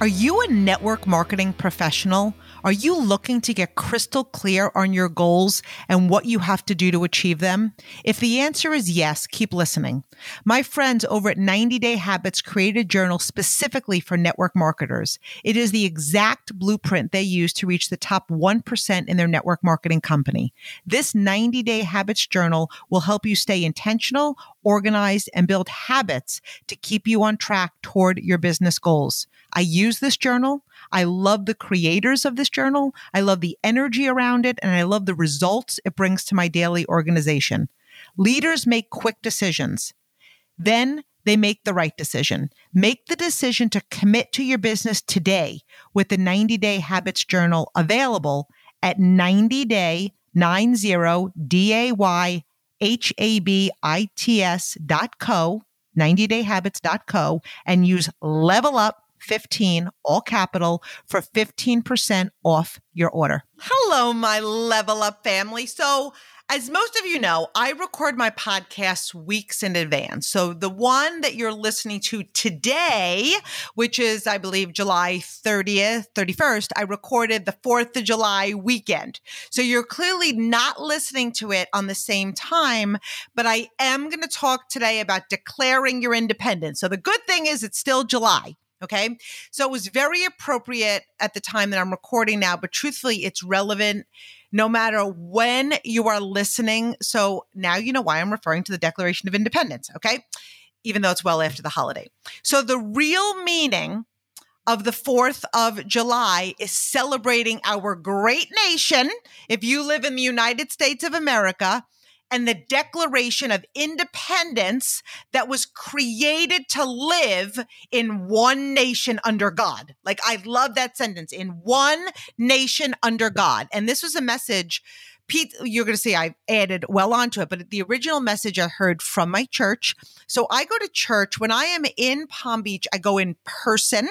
Are you a network marketing professional? Are you looking to get crystal clear on your goals and what you have to do to achieve them? If the answer is yes, keep listening. My friends over at 90 Day Habits created a journal specifically for network marketers. It is the exact blueprint they use to reach the top 1% in their network marketing company. This 90 Day Habits journal will help you stay intentional, organized, and build habits to keep you on track toward your business goals. I use this journal. I love the creators of this journal. I love the energy around it, and I love the results it brings to my daily organization. Leaders make quick decisions. Then they make the right decision. Make the decision to commit to your business today with the 90 Day Habits Journal available at 90dayhabits.co, 90dayhabits.co, and use LEVELUP15, all capital, for 15% off your order. Hello, my Level Up family. So as most of you know, I record my podcasts weeks in advance. So the one that you're listening to today, which is, I believe, July 31st, I recorded the 4th of July weekend. So you're clearly not listening to it on the same time, but I am going to talk today about declaring your independence. So the good thing is it's still July. Okay. So it was very appropriate at the time that I'm recording now, but truthfully, it's relevant no matter when you are listening. So now you know why I'm referring to the Declaration of Independence. Okay. Even though it's well after the holiday. So the real meaning of the 4th of July is celebrating our great nation. If you live in the United States of America, and the Declaration of Independence that was created to live in one nation under God. Like, I love that sentence, in one nation under God. And this was a message, Pete, you're going to see I added well onto it, but the original message I heard from my church. So I go to church. When I am in Palm Beach, I go in person.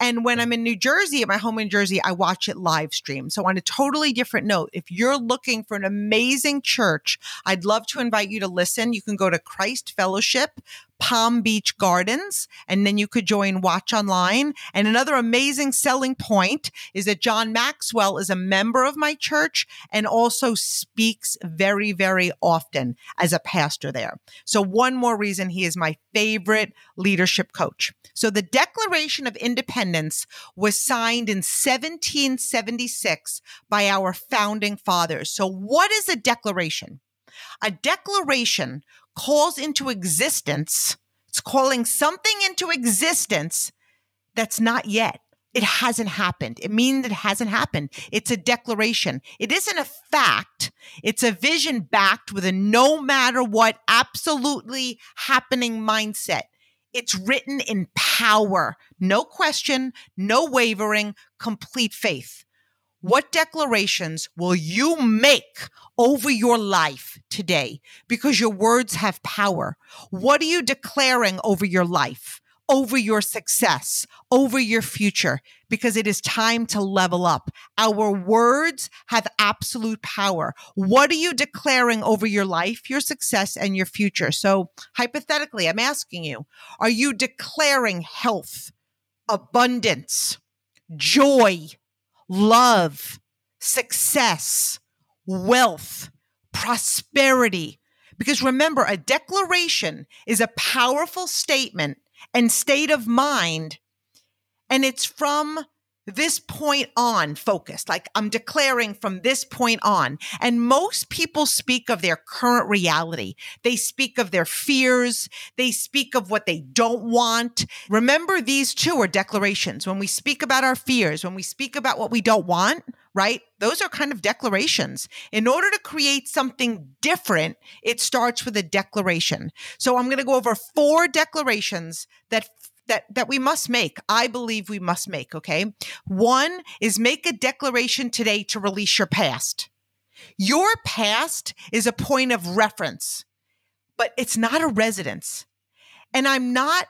And when I'm in New Jersey, at my home in Jersey, I watch it live stream. So on a totally different note, if you're looking for an amazing church, I'd love to invite you to listen. You can go to Christ Fellowship, Palm Beach Gardens, and then you could join Watch Online. And another amazing selling point is that John Maxwell is a member of my church and also speaks very, very often as a pastor there. So one more reason he is my favorite leadership coach. So the Declaration of Independence was signed in 1776 by our founding fathers. So what is a declaration? A declaration calls into existence, it's calling something into existence that's not yet. It hasn't happened. It means it hasn't happened. It's a declaration. It isn't a fact. It's a vision backed with a no matter what, absolutely happening mindset. It's written in power. No question, no wavering, complete faith. What declarations will you make over your life today? Because your words have power. What are you declaring over your life, over your success, over your future? Because it is time to level up. Our words have absolute power. What are you declaring over your life, your success, and your future? So hypothetically, I'm asking you, are you declaring health, abundance, joy, love, success, wealth, prosperity? Because remember, a declaration is a powerful statement and state of mind. And it's from this point on focused, like I'm declaring from this point on. And most people speak of their current reality. They speak of their fears. They speak of what they don't want. Remember, these two are declarations. When we speak about our fears, when we speak about what we don't want, right? Those are kind of declarations. In order to create something different, it starts with a declaration. So I'm going to go over 4 declarations that that we must make. I believe we must make, okay? One is make a declaration today to release your past. Your past is a point of reference, but it's not a residence. And I'm not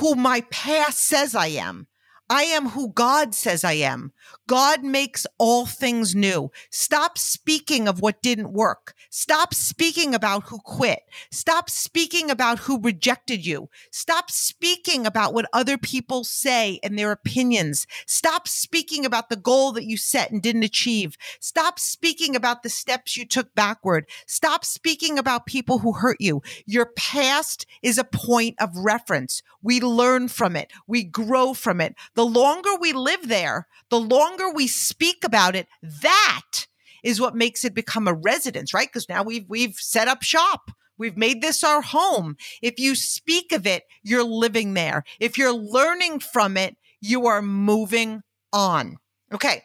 who my past says I am. I am who God says I am. God makes all things new. Stop speaking of what didn't work. Stop speaking about who quit. Stop speaking about who rejected you. Stop speaking about what other people say and their opinions. Stop speaking about the goal that you set and didn't achieve. Stop speaking about the steps you took backward. Stop speaking about people who hurt you. Your past is a point of reference. We learn from it. We grow from it. The longer we live there, the longer we speak about it, that is what makes it become a residence, right? Because now we've set up shop. We've made this our home. If you speak of it, you're living there. If you're learning from it, you are moving on. Okay.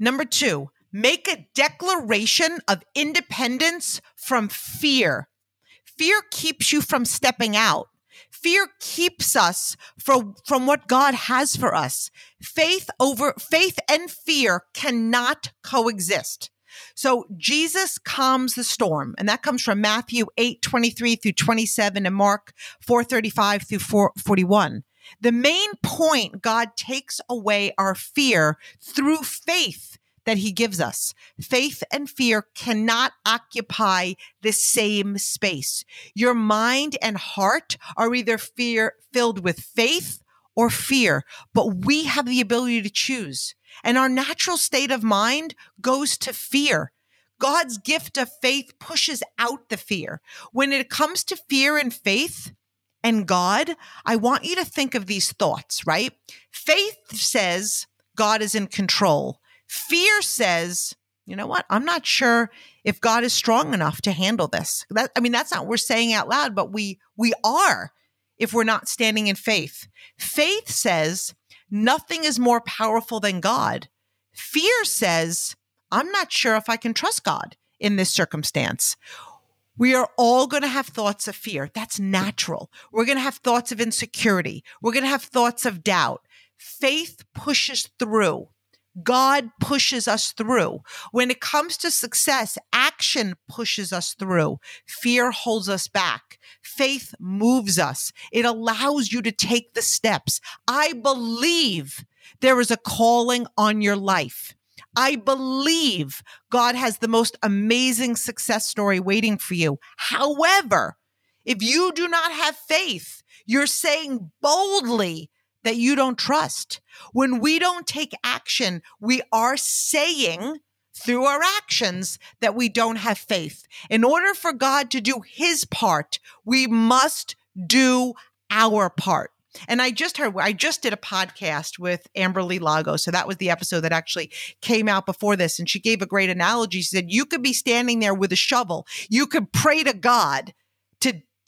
Number two, make a declaration of independence from fear. Fear keeps you from stepping out. Fear keeps us from what God has for us. Faith and fear cannot coexist. So Jesus calms the storm, and that comes from Matthew 8:23 through 27 and Mark 4:35 through 4:41. The main point, God takes away our fear through faith that he gives us. Faith and fear cannot occupy the same space. Your mind and heart are either fear filled with faith or fear, but we have the ability to choose. And our natural state of mind goes to fear. God's gift of faith pushes out the fear. When it comes to fear and faith and God, I want you to think of these thoughts, right? Faith says God is in control. Fear says, you know what? I'm not sure if God is strong enough to handle this. That's not what we're saying out loud, but we are if we're not standing in faith. Faith says nothing is more powerful than God. Fear says, I'm not sure if I can trust God in this circumstance. We are all going to have thoughts of fear. That's natural. We're going to have thoughts of insecurity. We're going to have thoughts of doubt. Faith pushes through. God pushes us through. When it comes to success, action pushes us through. Fear holds us back. Faith moves us. It allows you to take the steps. I believe there is a calling on your life. I believe God has the most amazing success story waiting for you. However, if you do not have faith, you're saying boldly that you don't trust. When we don't take action, we are saying through our actions that we don't have faith. In order for God to do his part, we must do our part. And I just did a podcast with Amberly Lago. So that was the episode that actually came out before this. And she gave a great analogy. She said, you could be standing there with a shovel. You could pray to God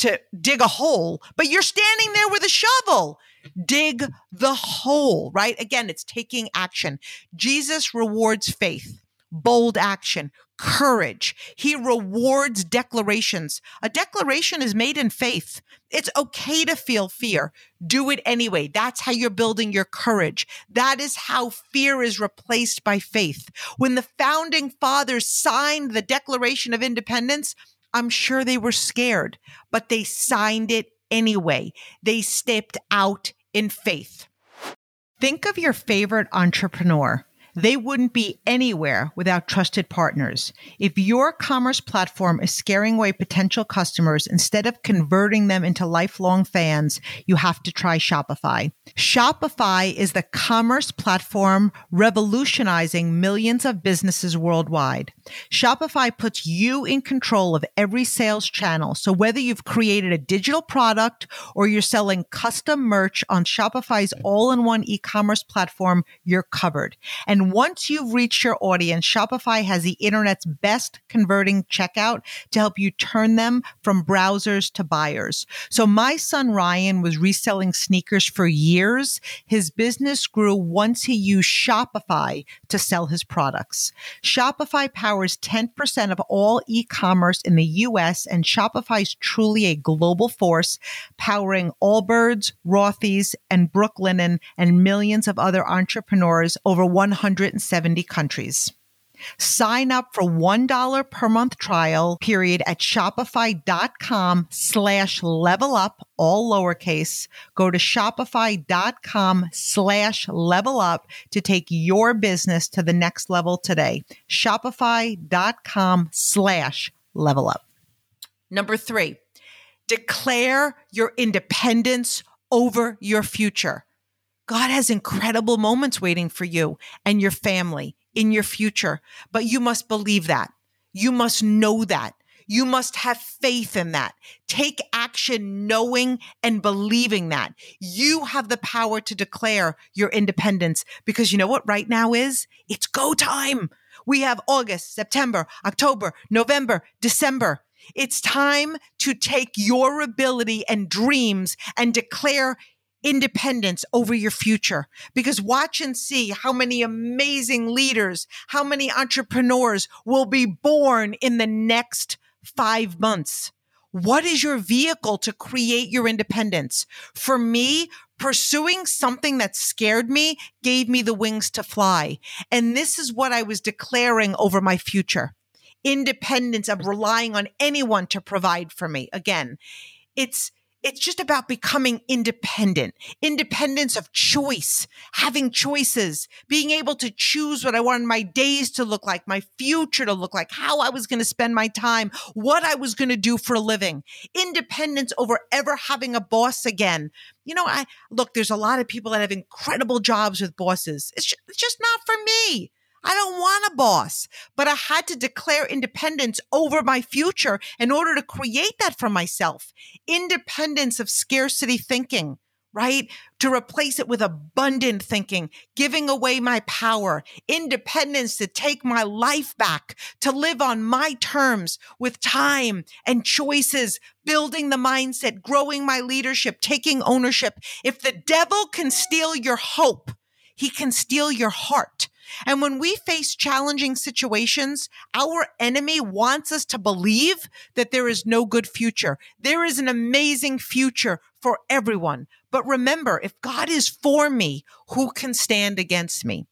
to dig a hole, but you're standing there with a shovel. Dig the hole, right? Again, it's taking action. Jesus rewards faith, bold action, courage. He rewards declarations. A declaration is made in faith. It's okay to feel fear. Do it anyway. That's how you're building your courage. That is how fear is replaced by faith. When the founding fathers signed the Declaration of Independence, I'm sure they were scared, but they signed it anyway. They stepped out in faith. Think of your favorite entrepreneur. They wouldn't be anywhere without trusted partners. If your commerce platform is scaring away potential customers instead of converting them into lifelong fans, you have to try Shopify. Shopify is the commerce platform revolutionizing millions of businesses worldwide. Shopify puts you in control of every sales channel. So whether you've created a digital product or you're selling custom merch on Shopify's all-in-one e-commerce platform, you're covered. And And once you've reached your audience, Shopify has the internet's best converting checkout to help you turn them from browsers to buyers. So my son Ryan was reselling sneakers for years. His business grew once he used Shopify to sell his products. Shopify powers 10% of all e-commerce in the US, and Shopify is truly a global force, powering Allbirds, Rothy's, and Brooklinen, and millions of other entrepreneurs over 170 countries. Sign up for $1 per month trial period at shopify.com/levelup, all lowercase. Go to shopify.com/levelup to take your business to the next level today. Shopify.com/levelup. Number 3, declare your independence over your future. God has incredible moments waiting for you and your family in your future, but you must believe that. You must know that. You must have faith in that. Take action knowing and believing that. You have the power to declare your independence, because you know what right now is? It's go time. We have August, September, October, November, December. It's time to take your ability and dreams and declare independence over your future, because watch and see how many amazing leaders, how many entrepreneurs will be born in the next 5 months. What is your vehicle to create your independence? For me, pursuing something that scared me gave me the wings to fly. And this is what I was declaring over my future: independence of relying on anyone to provide for me. Again, it's just about becoming independent, independence of choice, having choices, being able to choose what I wanted my days to look like, my future to look like, how I was going to spend my time, what I was going to do for a living, independence over ever having a boss again. You know, there's a lot of people that have incredible jobs with bosses. It's just not for me. I don't want a boss, but I had to declare independence over my future in order to create that for myself. Independence of scarcity thinking, right? To replace it with abundant thinking, giving away my power, independence to take my life back, to live on my terms with time and choices, building the mindset, growing my leadership, taking ownership. If the devil can steal your hope, he can steal your heart. And when we face challenging situations, our enemy wants us to believe that there is no good future. There is an amazing future for everyone. But remember, if God is for me, who can stand against me?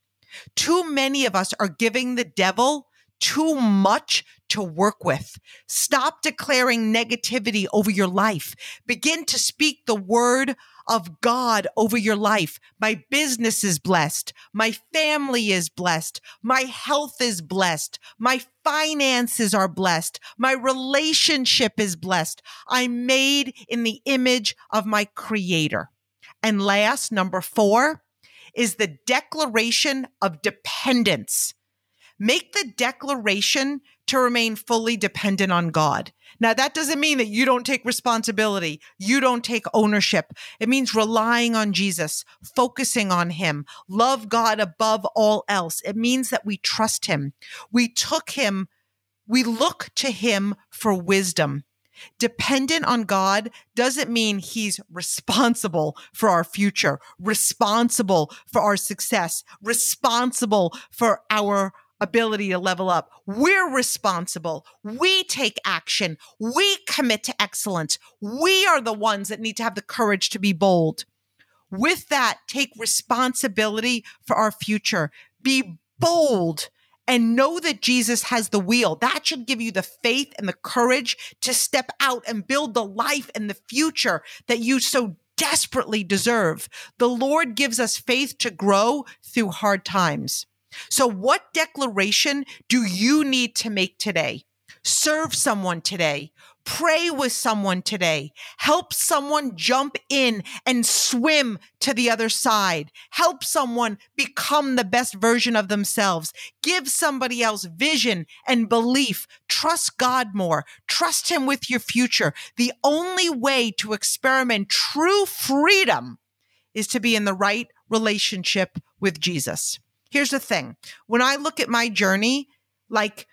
Too many of us are giving the devil too much to work with. Stop declaring negativity over your life. Begin to speak the word of God over your life. My business is blessed. My family is blessed. My health is blessed. My finances are blessed. My relationship is blessed. I'm made in the image of my Creator. And last, number 4, is the declaration of dependence. Make the declaration to remain fully dependent on God. Now, that doesn't mean that you don't take responsibility. You don't take ownership. It means relying on Jesus, focusing on Him, love God above all else. It means that we trust Him. We look to Him for wisdom. Dependent on God doesn't mean He's responsible for our future, responsible for our success, responsible for our ability to level up. We're responsible. We take action. We commit to excellence. We are the ones that need to have the courage to be bold. With that, take responsibility for our future. Be bold and know that Jesus has the wheel. That should give you the faith and the courage to step out and build the life and the future that you so desperately deserve. The Lord gives us faith to grow through hard times. So what declaration do you need to make today? Serve someone today. Pray with someone today. Help someone jump in and swim to the other side. Help someone become the best version of themselves. Give somebody else vision and belief. Trust God more. Trust Him with your future. The only way to experiment true freedom is to be in the right relationship with Jesus. Here's the thing. When I look at my journey, like,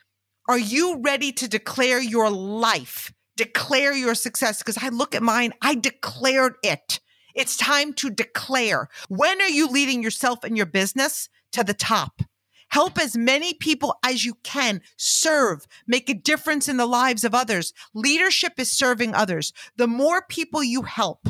are you ready to declare your life? Declare your success? Because I look at mine, I declared it. It's time to declare. When are you leading yourself and your business to the top? Help as many people as you can. Serve. Make a difference in the lives of others. Leadership is serving others. The more people you help,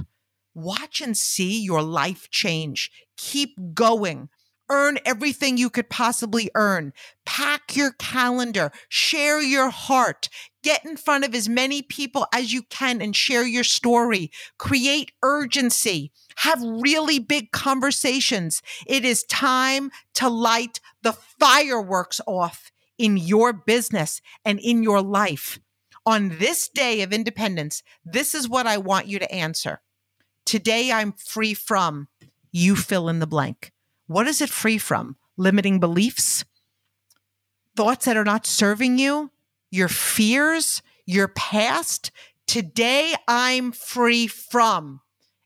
watch and see your life change. Keep going. Earn everything you could possibly earn. Pack your calendar. Share your heart. Get in front of as many people as you can and share your story. Create urgency. Have really big conversations. It is time to light the fireworks off in your business and in your life. On this day of independence, this is what I want you to answer. Today, I'm free from, you fill in the blank. What is it free from? Limiting beliefs, thoughts that are not serving you, your fears, your past. Today, I'm free from.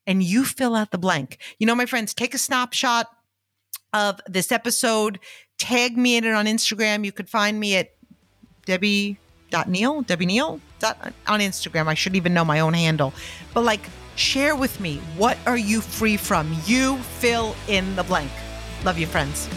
And you fill out the blank. You know, my friends, take a snapshot of this episode. Tag me in it on Instagram. You could find me at Debbie.Neal, on Instagram. I should even know my own handle. But like, share with me, what are you free from? You fill in the blank. Love you, friends.